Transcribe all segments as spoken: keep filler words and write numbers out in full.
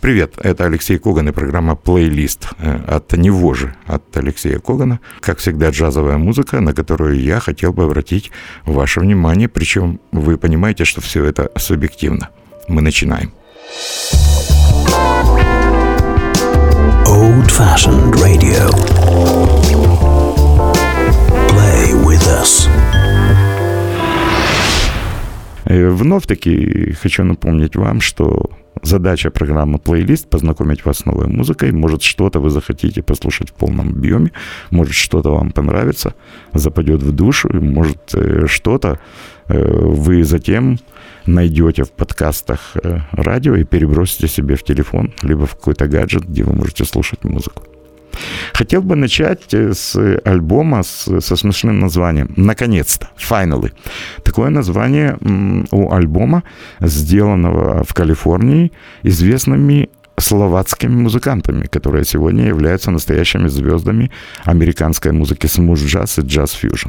Привет, это Алексей Коган и программа «Плейлист» от него же, от Алексея Когана. Как всегда, джазовая музыка, на которую я хотел бы обратить ваше внимание, причем вы понимаете, что все это субъективно. Мы начинаем. Old Fashioned Radio. Play with us. Вновь-таки хочу напомнить вам, что задача программы «Плейлист» — познакомить вас с новой музыкой. Может, что-то вы захотите послушать в полном объеме, может, что-то вам понравится, западет в душу, может, что-то вы затем найдете в подкастах радио и перебросите себе в телефон, либо в какой-то гаджет, где вы можете слушать музыку. Хотел бы начать с альбома с, со смешным названием. Наконец-то, Finally. Такое название у альбома, сделанного в Калифорнии известными словацкими музыкантами, которые сегодня являются настоящими звездами американской музыки смуз-джаз и джаз-фьюжн.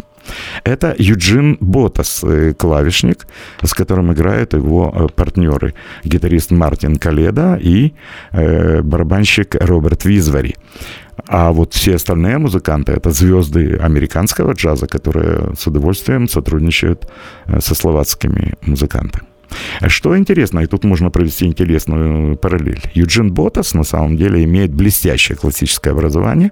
Это Юджин Ботос, клавишник, с которым играют его партнеры, гитарист Мартин Каледа и барабанщик Роберт Визвари. А вот все остальные музыканты — это звезды американского джаза, которые с удовольствием сотрудничают со словацкими музыкантами. Что интересно, и тут можно провести интересную параллель. Юджин Ботос на самом деле имеет блестящее классическое образование.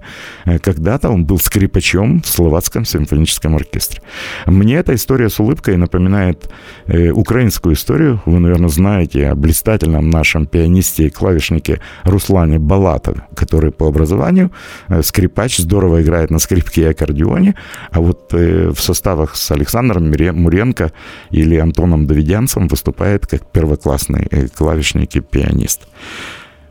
Когда-то он был скрипачом в Словацком симфоническом оркестре. Мне эта история с улыбкой напоминает э, украинскую историю. Вы, наверное, знаете о блистательном нашем пианисте и клавишнике Руслане Балатове, который по образованию э, скрипач, здорово играет на скрипке и аккордеоне, а вот э, в составах с Александром Муренко или Антоном Давидянцем выступает выступает как первоклассный клавишник и пианист.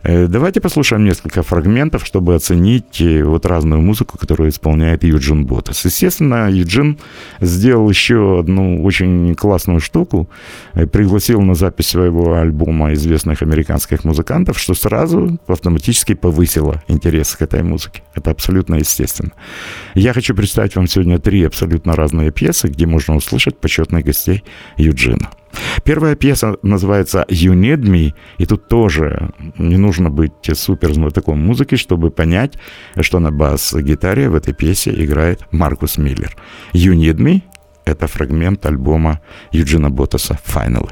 Давайте послушаем несколько фрагментов, чтобы оценить вот разную музыку, которую исполняет Юджин Ботос. Естественно, Юджин сделал еще одну очень классную штуку. Пригласил на запись своего альбома известных американских музыкантов, что сразу автоматически повысило интерес к этой музыке. Это абсолютно естественно. Я хочу представить вам сегодня три абсолютно разные пьесы, где можно услышать почетных гостей Юджина. Первая пьеса называется «You Need Me», и тут тоже не нужно быть супер знатоком музыки, чтобы понять, что на бас-гитаре в этой пьесе играет Маркус Миллер. «You Need Me» — это фрагмент альбома Юджина Ботоса «Finally».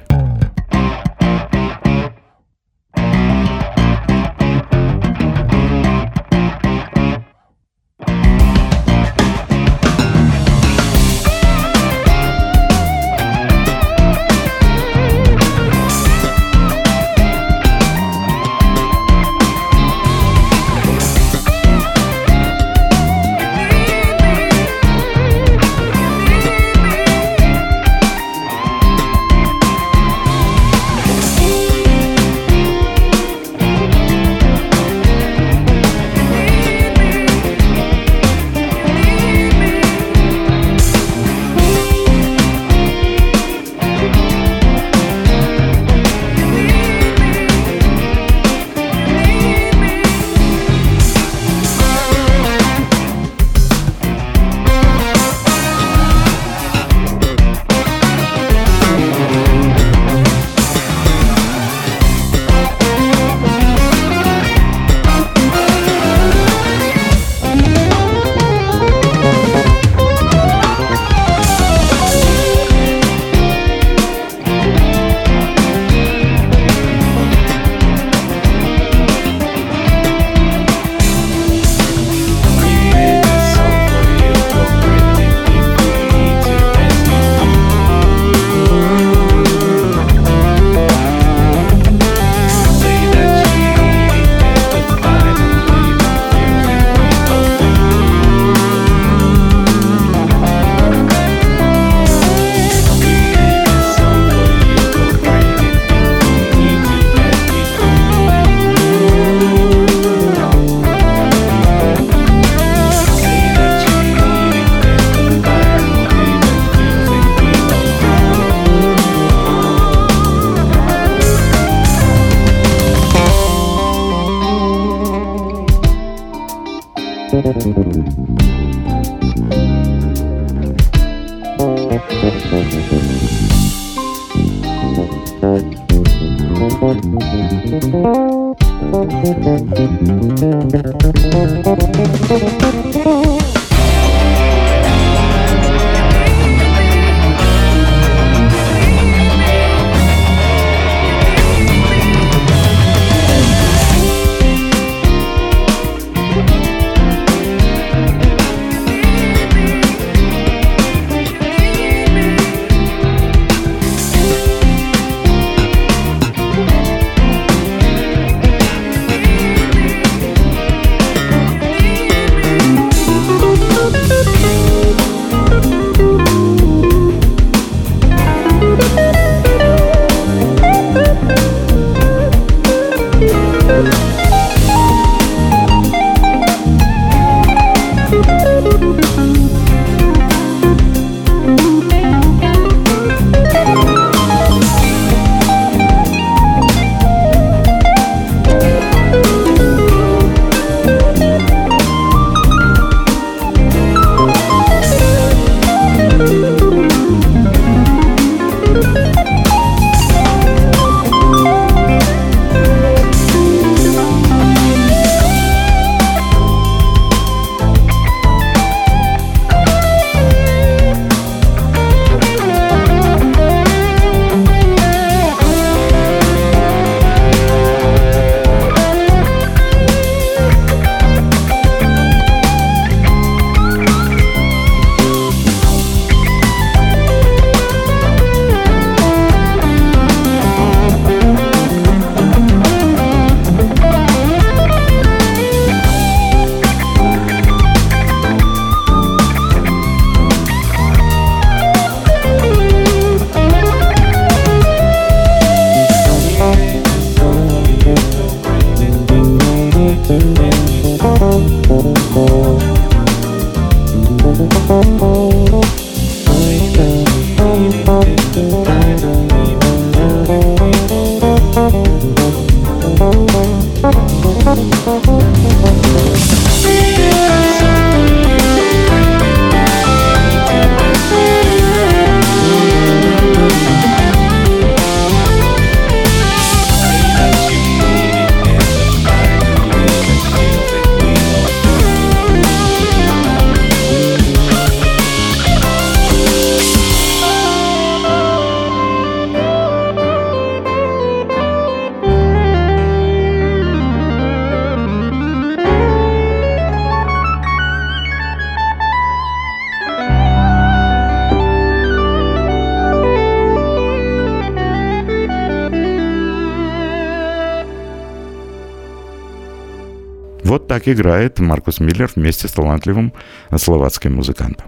Так играет Маркус Миллер вместе с талантливым словацким музыкантом.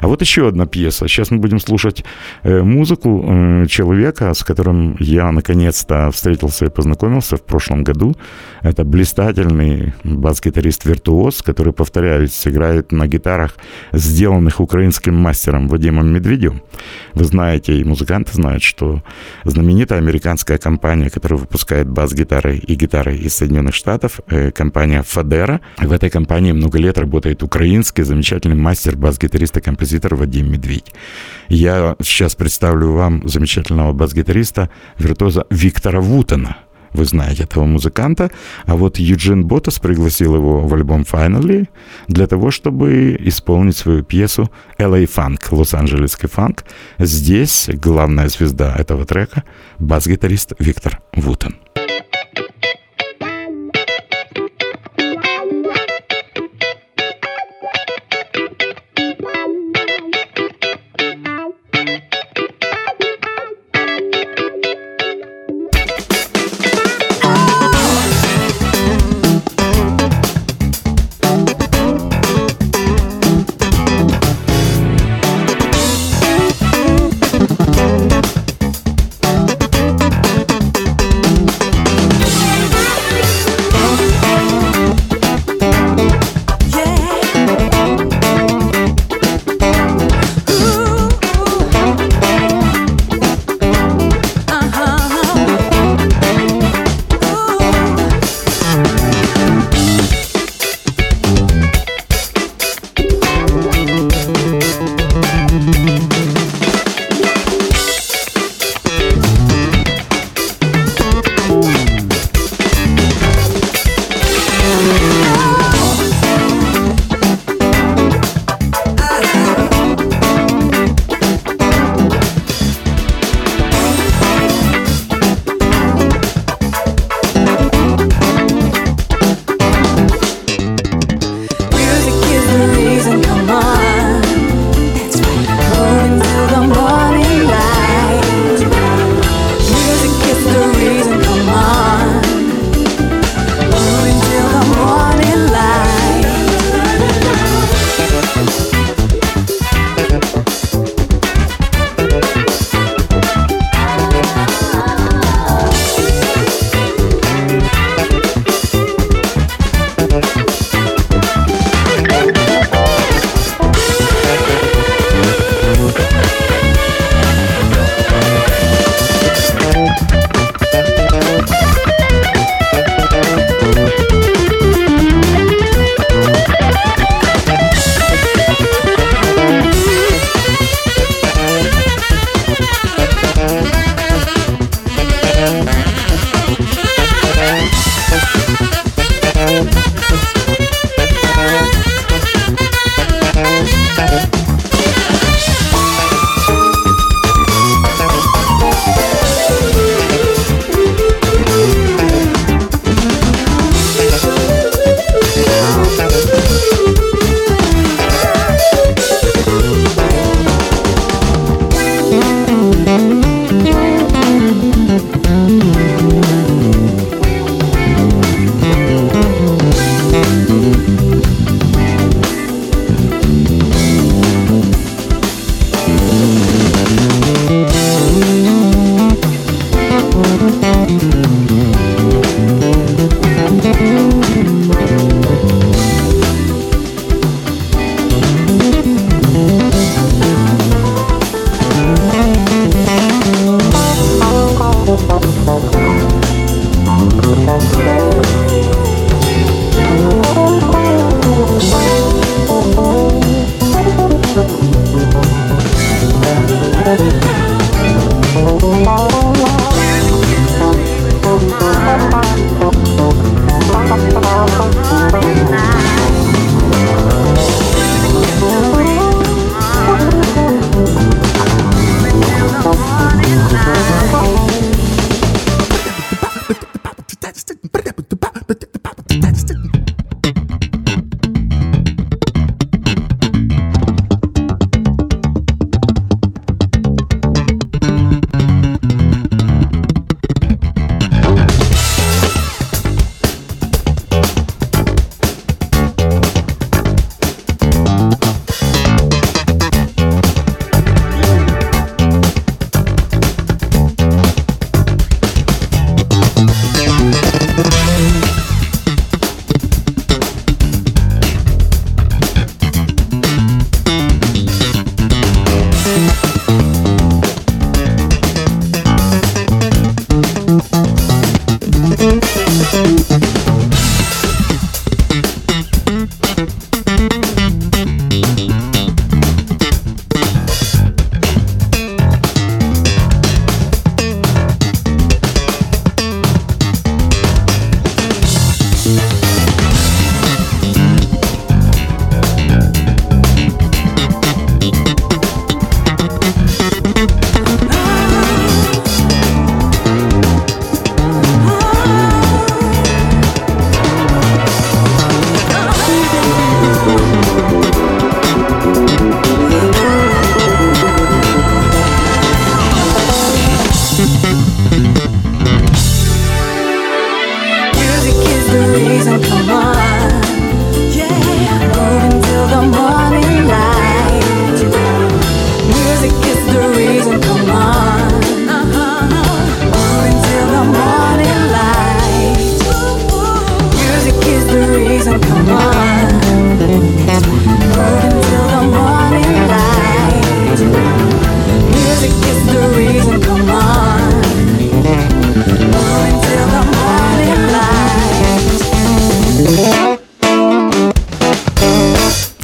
А вот еще одна пьеса. Сейчас мы будем слушать музыку человека, с которым я наконец-то встретился и познакомился в прошлом году. Это блистательный бас-гитарист-виртуоз, который, повторяюсь, играет на гитарах, сделанных украинским мастером Вадимом Медведем. Вы знаете, и музыканты знают, что знаменитая американская компания, которая выпускает бас-гитары и гитары из Соединенных Штатов, компания Fodera. В этой компании много лет работает украинский замечательный мастер бас-гитарист и композитор Вадим Медведь. Я сейчас представлю вам замечательного бас-гитариста, виртуоза Виктора Вутена. Вы знаете этого музыканта. А вот Юджин Ботос пригласил его в альбом Finally для того, чтобы исполнить свою пьесу эл эй Funk, лос-анджелесский фанк. Здесь главная звезда этого трека – бас-гитарист Виктор Вутен. We'll be right back.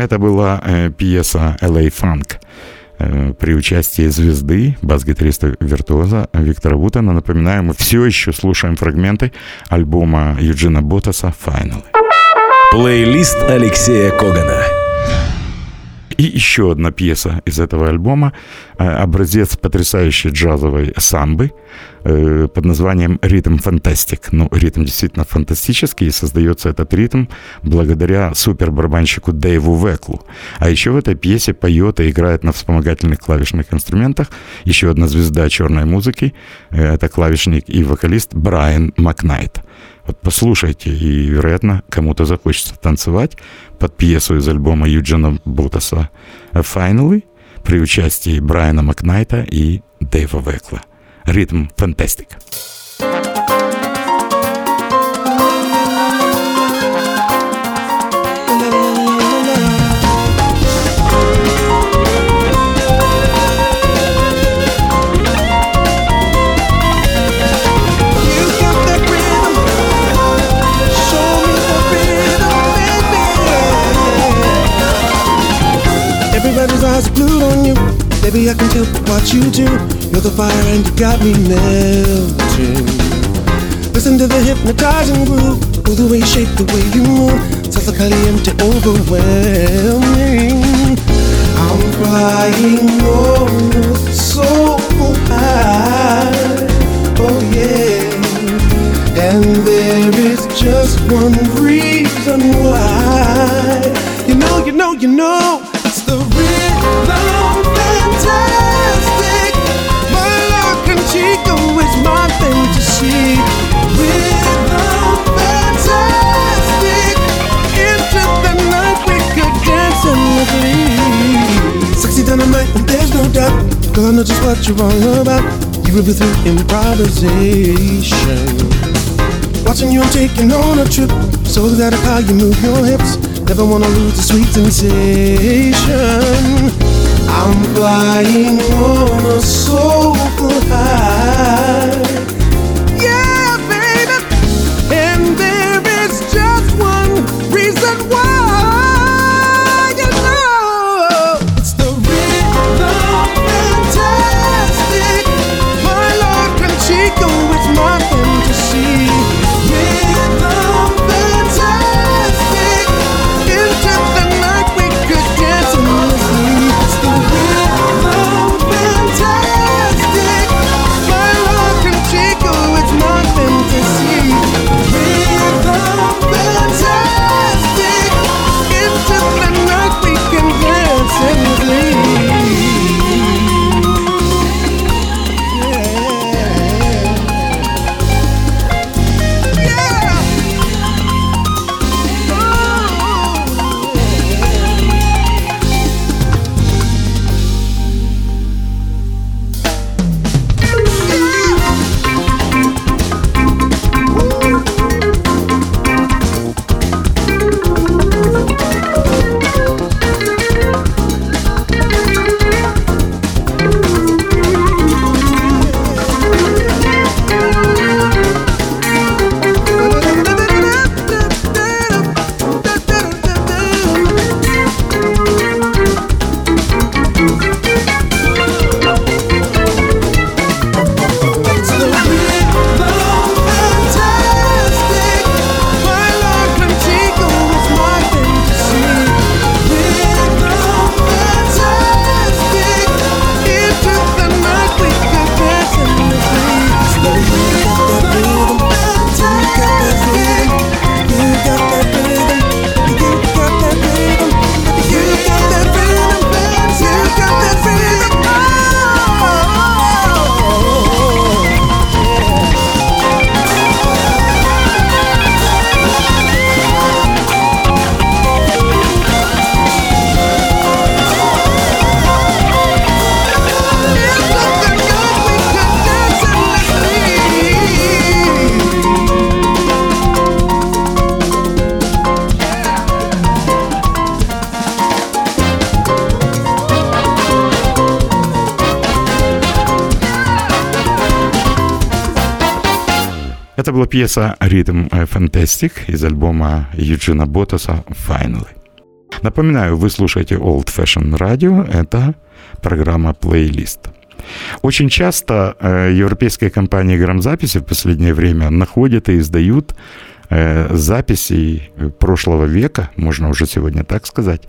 Это была э, пьеса «эл эй Funk» э, при участии звезды, бас-гитариста-виртуоза Виктора Вутена. Напоминаю, мы все еще слушаем фрагменты альбома Юджина Ботоса «Finally». Плейлист Алексея Когана. И еще одна пьеса из этого альбома, образец потрясающей джазовой самбы под названием «Ритм Фантастик». Ну, ритм действительно фантастический, и создается этот ритм благодаря супербарабанщику Дэйву Веклу. А еще в этой пьесе поет и играет на вспомогательных клавишных инструментах еще одна звезда черной музыки, это клавишник и вокалист Брайан Макнайт. Вот послушайте, и, вероятно, кому-то захочется танцевать под пьесу из альбома Юджина Ботоса «Finally» при участии Брайана Макнайта и Дэйва Векла. Ритм «Фантастик». Everybody's eyes glued on you. Baby, I can tell what you do. You're the fire and you got me melting. Listen to the hypnotizing groove. Oh, the way you shake, the way you move. Salsa caliente, overwhelming. I'm flying, oh, so high. Oh, yeah. And there is just one reason why. You know, you know, you know. It's the rhythm, fantastic. My lock and Chico is my fantasy. Rhythm, fantastic. Into the night we could dance and agree. Sexy dynamite and there's no doubt. Girl, I know just what you're all about. You river through improvisation. Watching you, I'm taking on a trip. So that I how you move your hips. Never wanna lose the sweet sensation. I'm flying on a soul high. Yeah, baby. And there is just one reason why. You know, it's the rhythm, fantastic. My love can Chico, it's my fantasy. Rhythm, fantastic. Into the night we could dance in the sea. It's the rhythm, fantastic. My love can Chico, it's my fantasy. Rhythm, fantastic. Into the night we can dance in the sea. Yeah. Yeah. Это была пьеса «Ритм Фантастик» из альбома Юджина Ботоса «Finally». Напоминаю, вы слушаете Old Fashion Radio. Это программа «Плейлист». Очень часто э, европейские компании грамзаписи в последнее время находят и издают э, записи прошлого века, можно уже сегодня так сказать,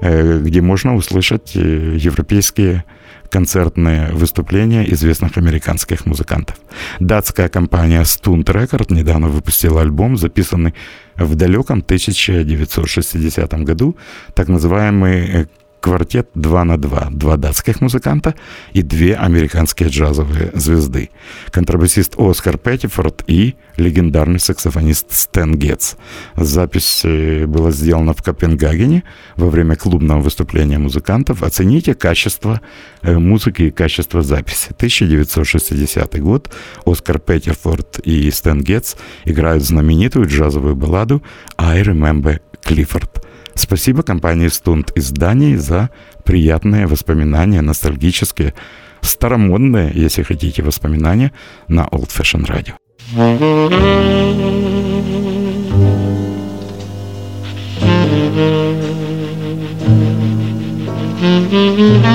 э, где можно услышать э, европейские концертные выступления известных американских музыкантов. Датская компания Stunt Records недавно выпустила альбом, записанный в далеком тысяча девятьсот шестидесятом году, так называемый квартет два на два. Два датских музыканта и две американские джазовые звезды. Контрабасист Оскар Петтифорд и легендарный саксофонист Стэн Гетц. Запись была сделана в Копенгагене во время клубного выступления музыкантов. Оцените качество музыки и качество записи. тысяча девятьсот шестидесятый год. Оскар Петтифорд и Стэн Гетц играют знаменитую джазовую балладу «I Remember Clifford». Спасибо компании «Стунт» из Дании за приятные воспоминания, ностальгические, старомодные, если хотите, воспоминания на Old Fashion Radio. Mm-hmm.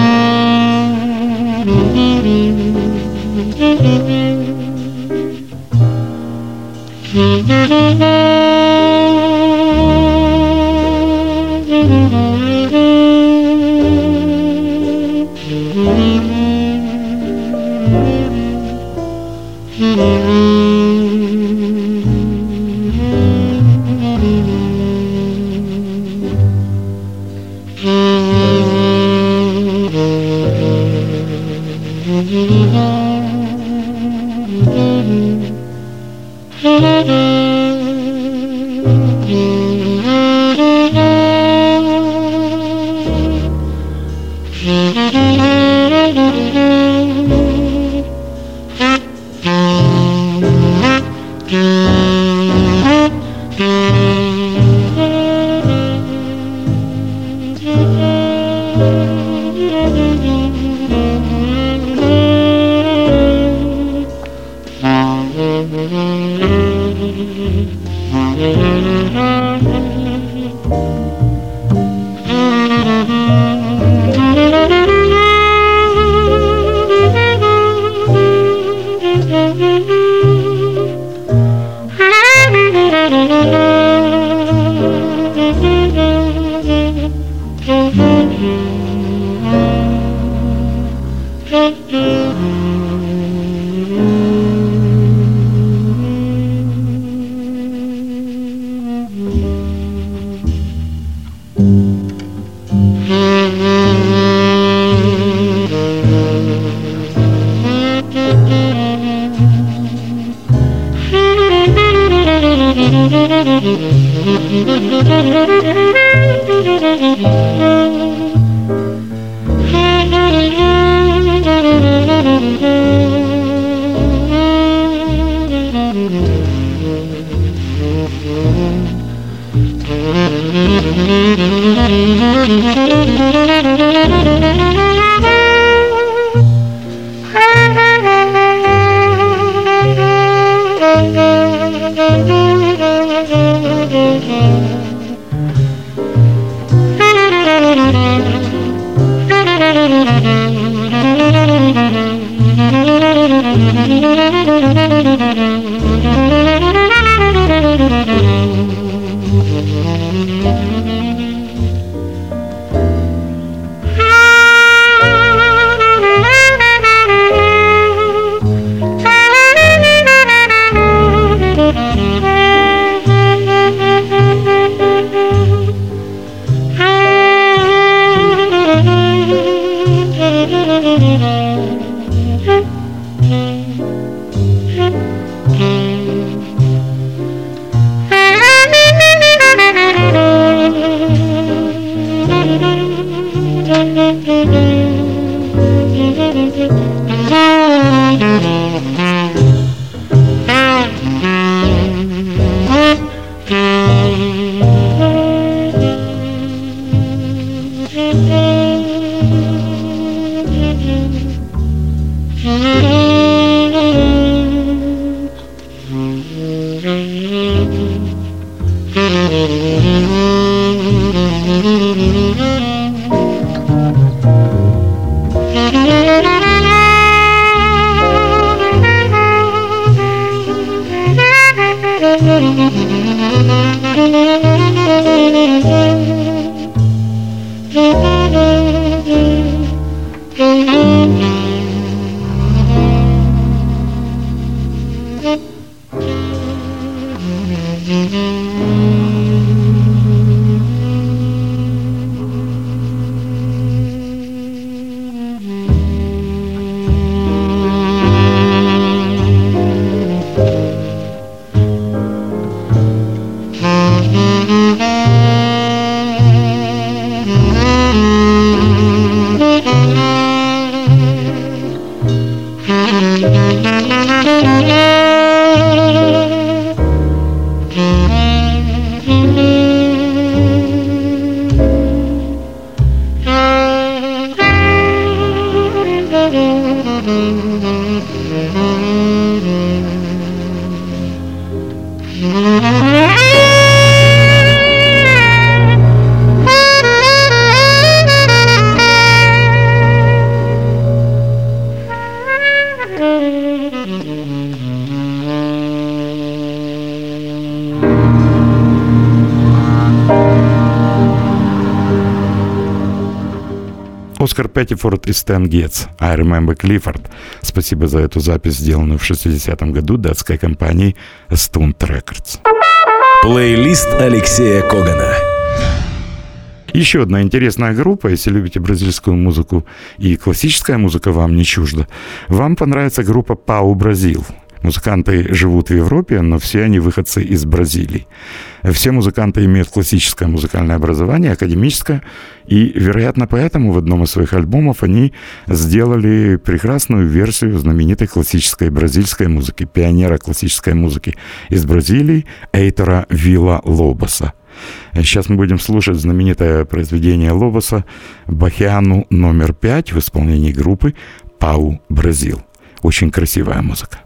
Оскар Петтифорд и Стэн Гетц, I Remember Clifford. Спасибо за эту запись, сделанную в шестидесятом году датской компанией Stunt Records. Плейлист Алексея Когана. Еще одна интересная группа, если любите бразильскую музыку и классическая музыка вам не чужда, вам понравится группа Pau Brazil. Музыканты живут в Европе, но все они выходцы из Бразилии. Все музыканты имеют классическое музыкальное образование, академическое, и, вероятно, поэтому в одном из своих альбомов они сделали прекрасную версию знаменитой классической бразильской музыки, пионера классической музыки из Бразилии Эйтора Вила-Лобоса. Сейчас мы будем слушать знаменитое произведение Лобоса «Бахиану номер пять» в исполнении группы «Pau Brazil». Очень красивая музыка.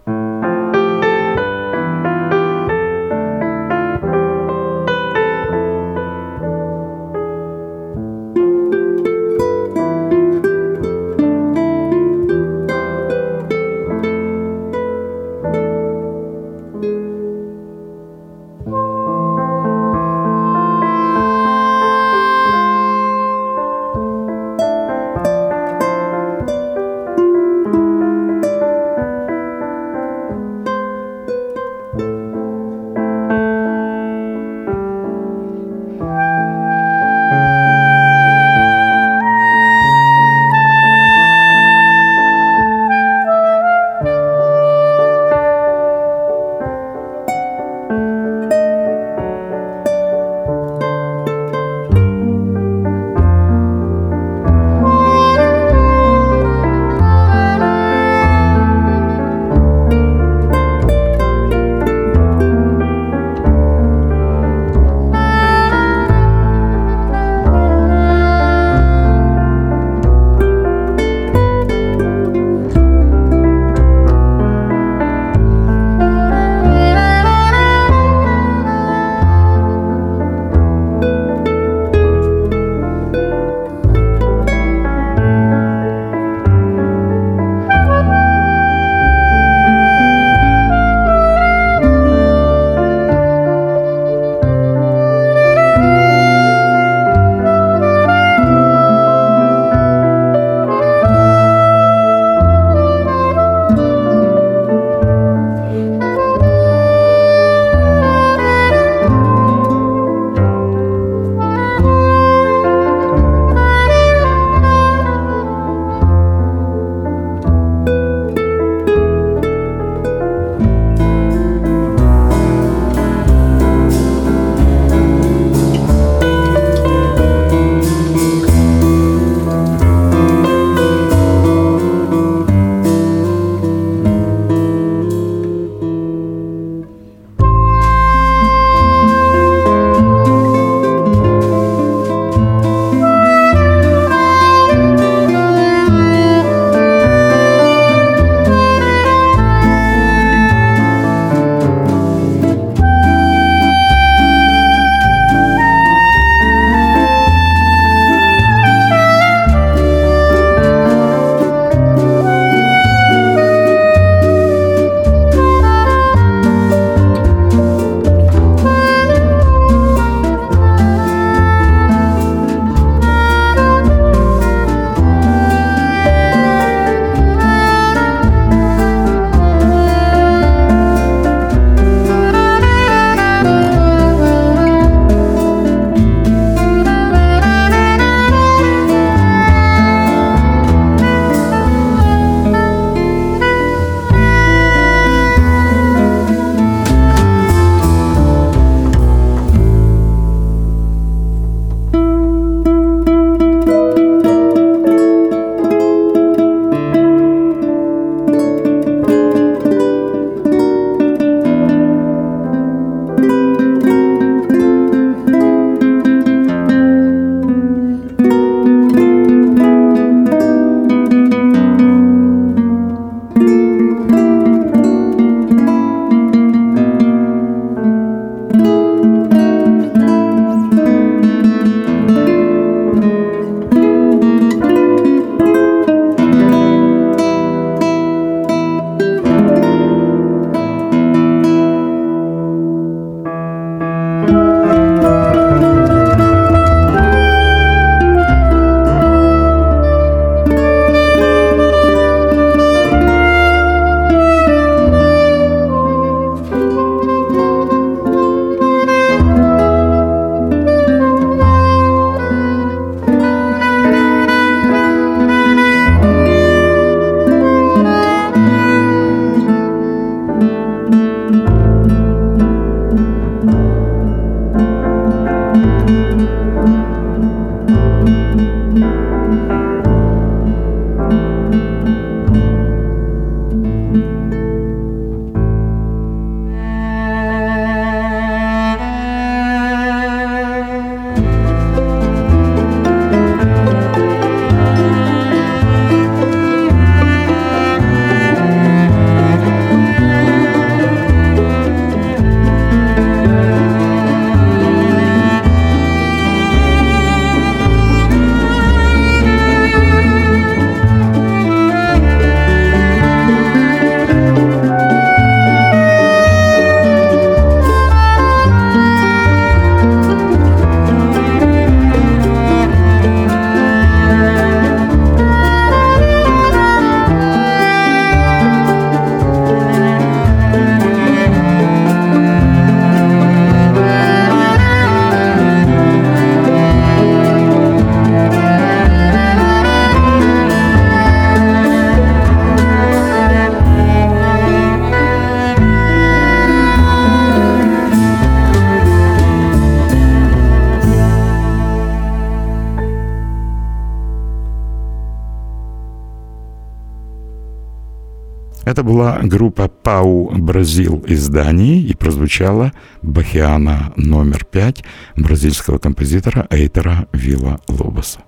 Это была группа Pau Brazil из Дании, и прозвучала «Бахиана номер пять» бразильского композитора Эйтора Вила-Лобоса.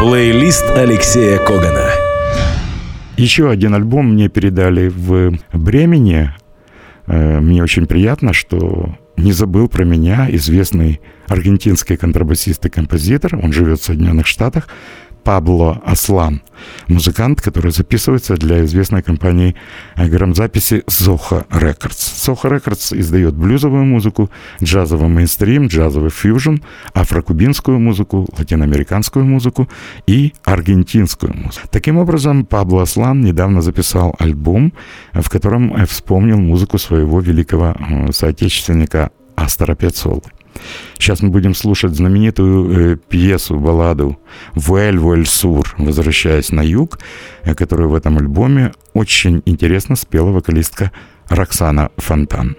Плейлист Алексея Когана. Еще один альбом мне передали в Бремене. Мне очень приятно, что не забыл про меня известный аргентинский контрабасист и композитор, он живет в Соединенных Штатах, Пабло Аслан, музыкант, который записывается для известной компании грамзаписи Zoho Records. Zoho Records издает блюзовую музыку, джазовый мейнстрим, джазовый фьюжн, афрокубинскую музыку, латиноамериканскую музыку и аргентинскую музыку. Таким образом, Пабло Аслан недавно записал альбом, в котором вспомнил музыку своего великого соотечественника Астора Пьяццоллы. Сейчас мы будем слушать знаменитую э, пьесу, балладу «Vuelvo al Sur», «Возвращаясь на юг», э, которую в этом альбоме очень интересно спела вокалистка Роксана Фонтан.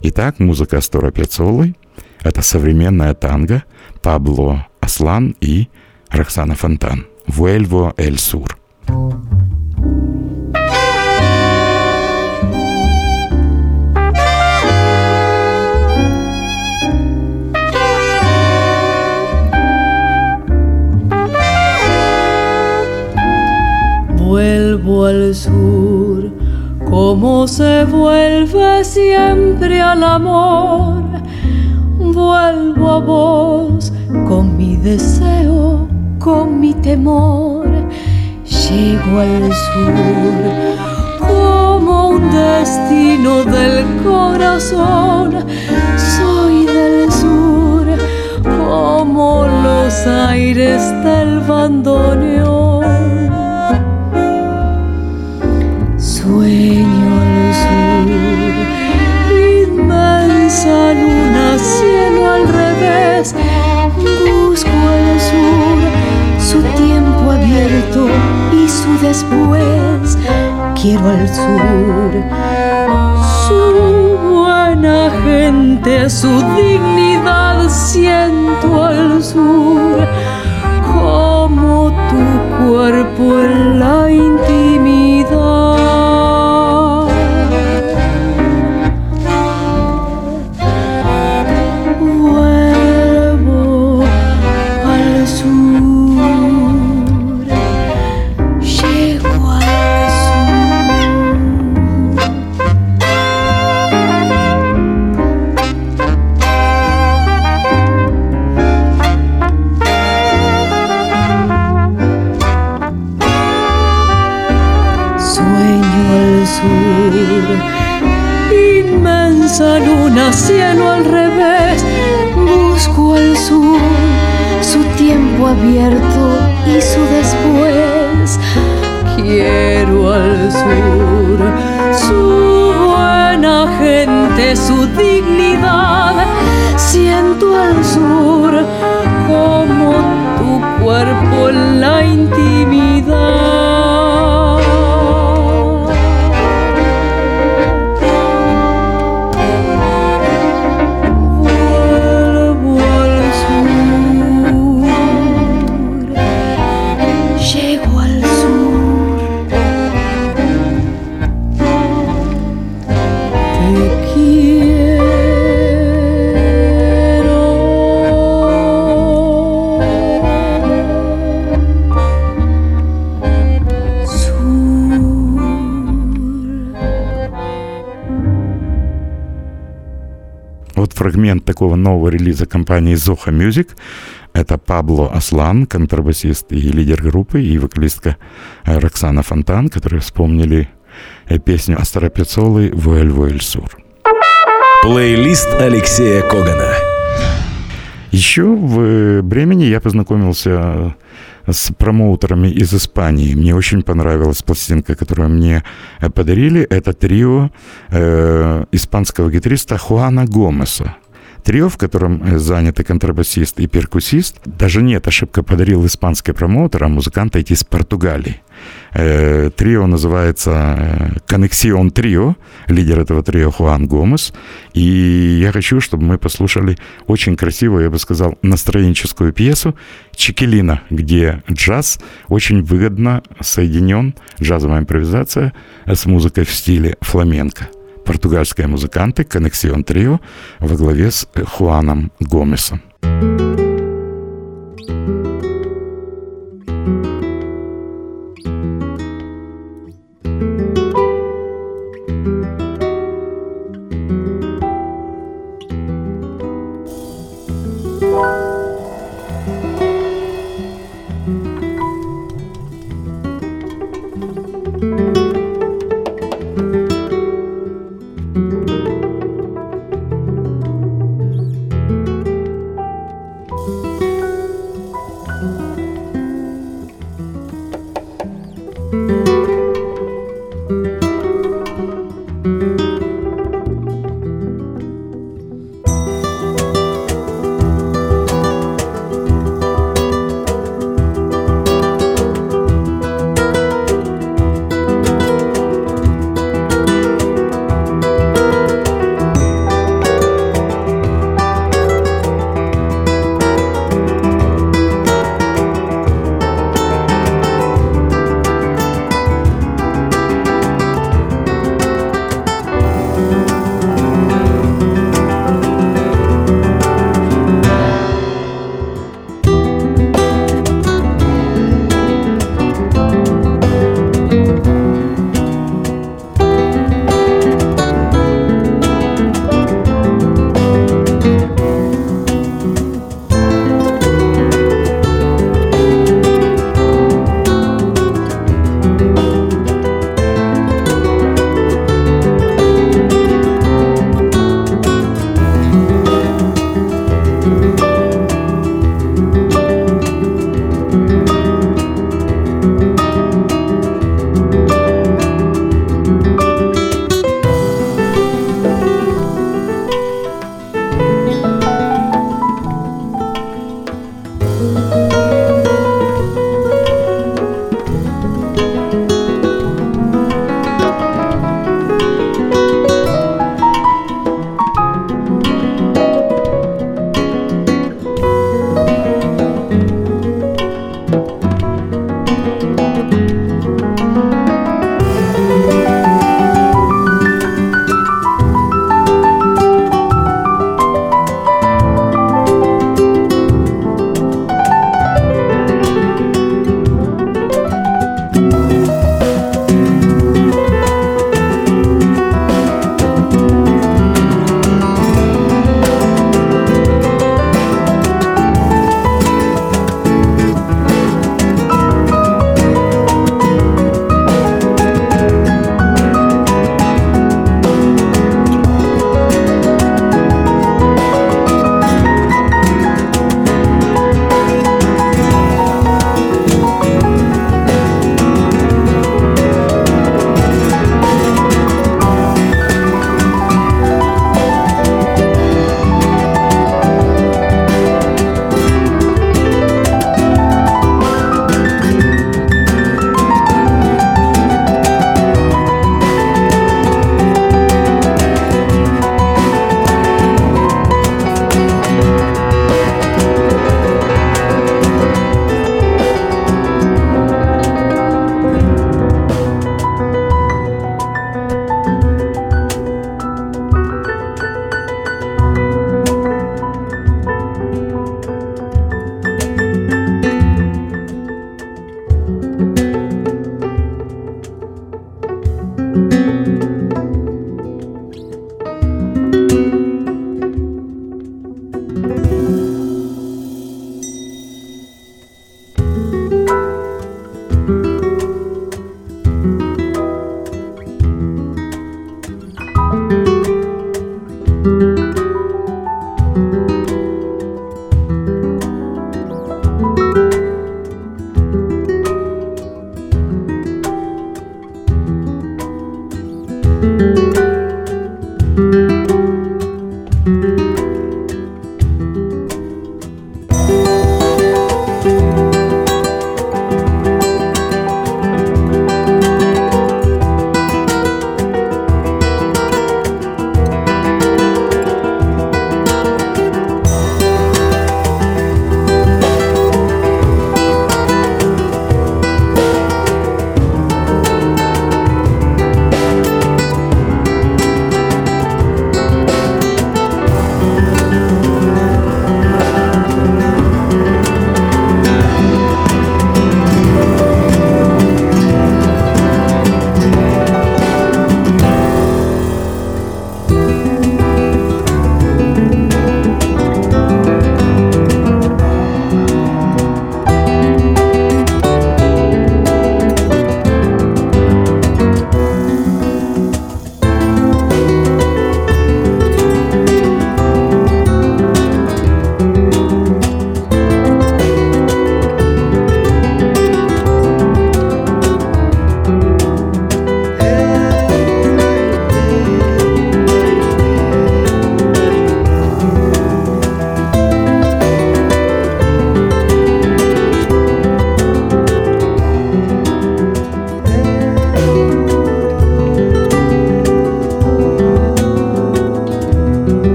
Итак, музыка Астора Пьяццоллы — это современная танго, Пабло Аслан и Роксана Фонтан. «Vuelvo al Sur». Vuelvo al sur, como se vuelve siempre al amor. Vuelvo a vos con mi deseo, con mi temor. Llego al sur como un destino del corazón. Soy del sur como los aires del bandoneón. Sueño al sur, inmensa luna, cielo al revés. Busco al sur, su tiempo abierto y su después. Quiero al sur, su buena gente, su dignidad. Siento al sur, como tu cuerpo en la intimidad. Luna, cielo al revés, busco al sur, su tiempo abierto y su después. Quiero al sur, su buena gente, su dignidad. Siento al sur como tu cuerpo en la intimidad. Фрагмент такого нового релиза компании Zoho Music. Это Пабло Аслан, контрабасист и лидер группы, и вокалистка Роксана Фонтан, которые вспомнили песню Астора Пьяццоллы «Vuelvo al Sur». Плейлист Алексея Когана. Еще в Бремени я познакомился с промоутерами из Испании. Мне очень понравилась пластинка, которую мне подарили. Это трио э, испанского гитариста Хуана Гомеса. Трио, в котором заняты контрабасист и перкуссист, даже нет, ошибка подарил испанский промоутер, а музыканты эти из Португалии. Трио называется Connexion Trio, лидер этого трио Хуан Гомес. И я хочу, чтобы мы послушали очень красивую, я бы сказал, настроенческую пьесу «Чекелина», где джаз очень выгодно соединен, джазовая импровизация с музыкой в стиле фламенко. Португальские музыканты Connexion Trio во главе с Хуаном Гомесом.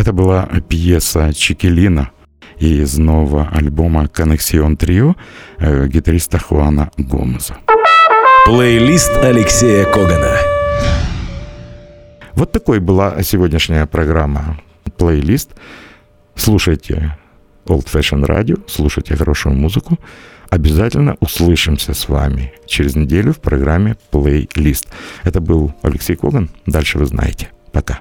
Это была пьеса «Чикелина» из нового альбома Connexion Trio гитариста Хуана Гомеса. Плейлист Алексея Когана. Вот такой была сегодняшняя программа «Плейлист». Слушайте Old Fashion Radio, слушайте хорошую музыку. Обязательно услышимся с вами через неделю в программе «Плейлист». Это был Алексей Коган. Дальше вы знаете. Пока.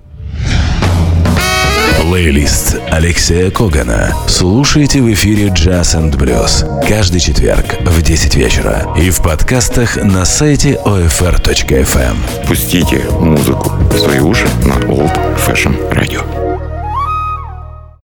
Плейлист Алексея Когана. Слушайте в эфире Jazz and Blues каждый четверг в десять вечера и в подкастах на сайте о эф эр точка эф эм. Пустите музыку в свои уши на Old Fashion Radio.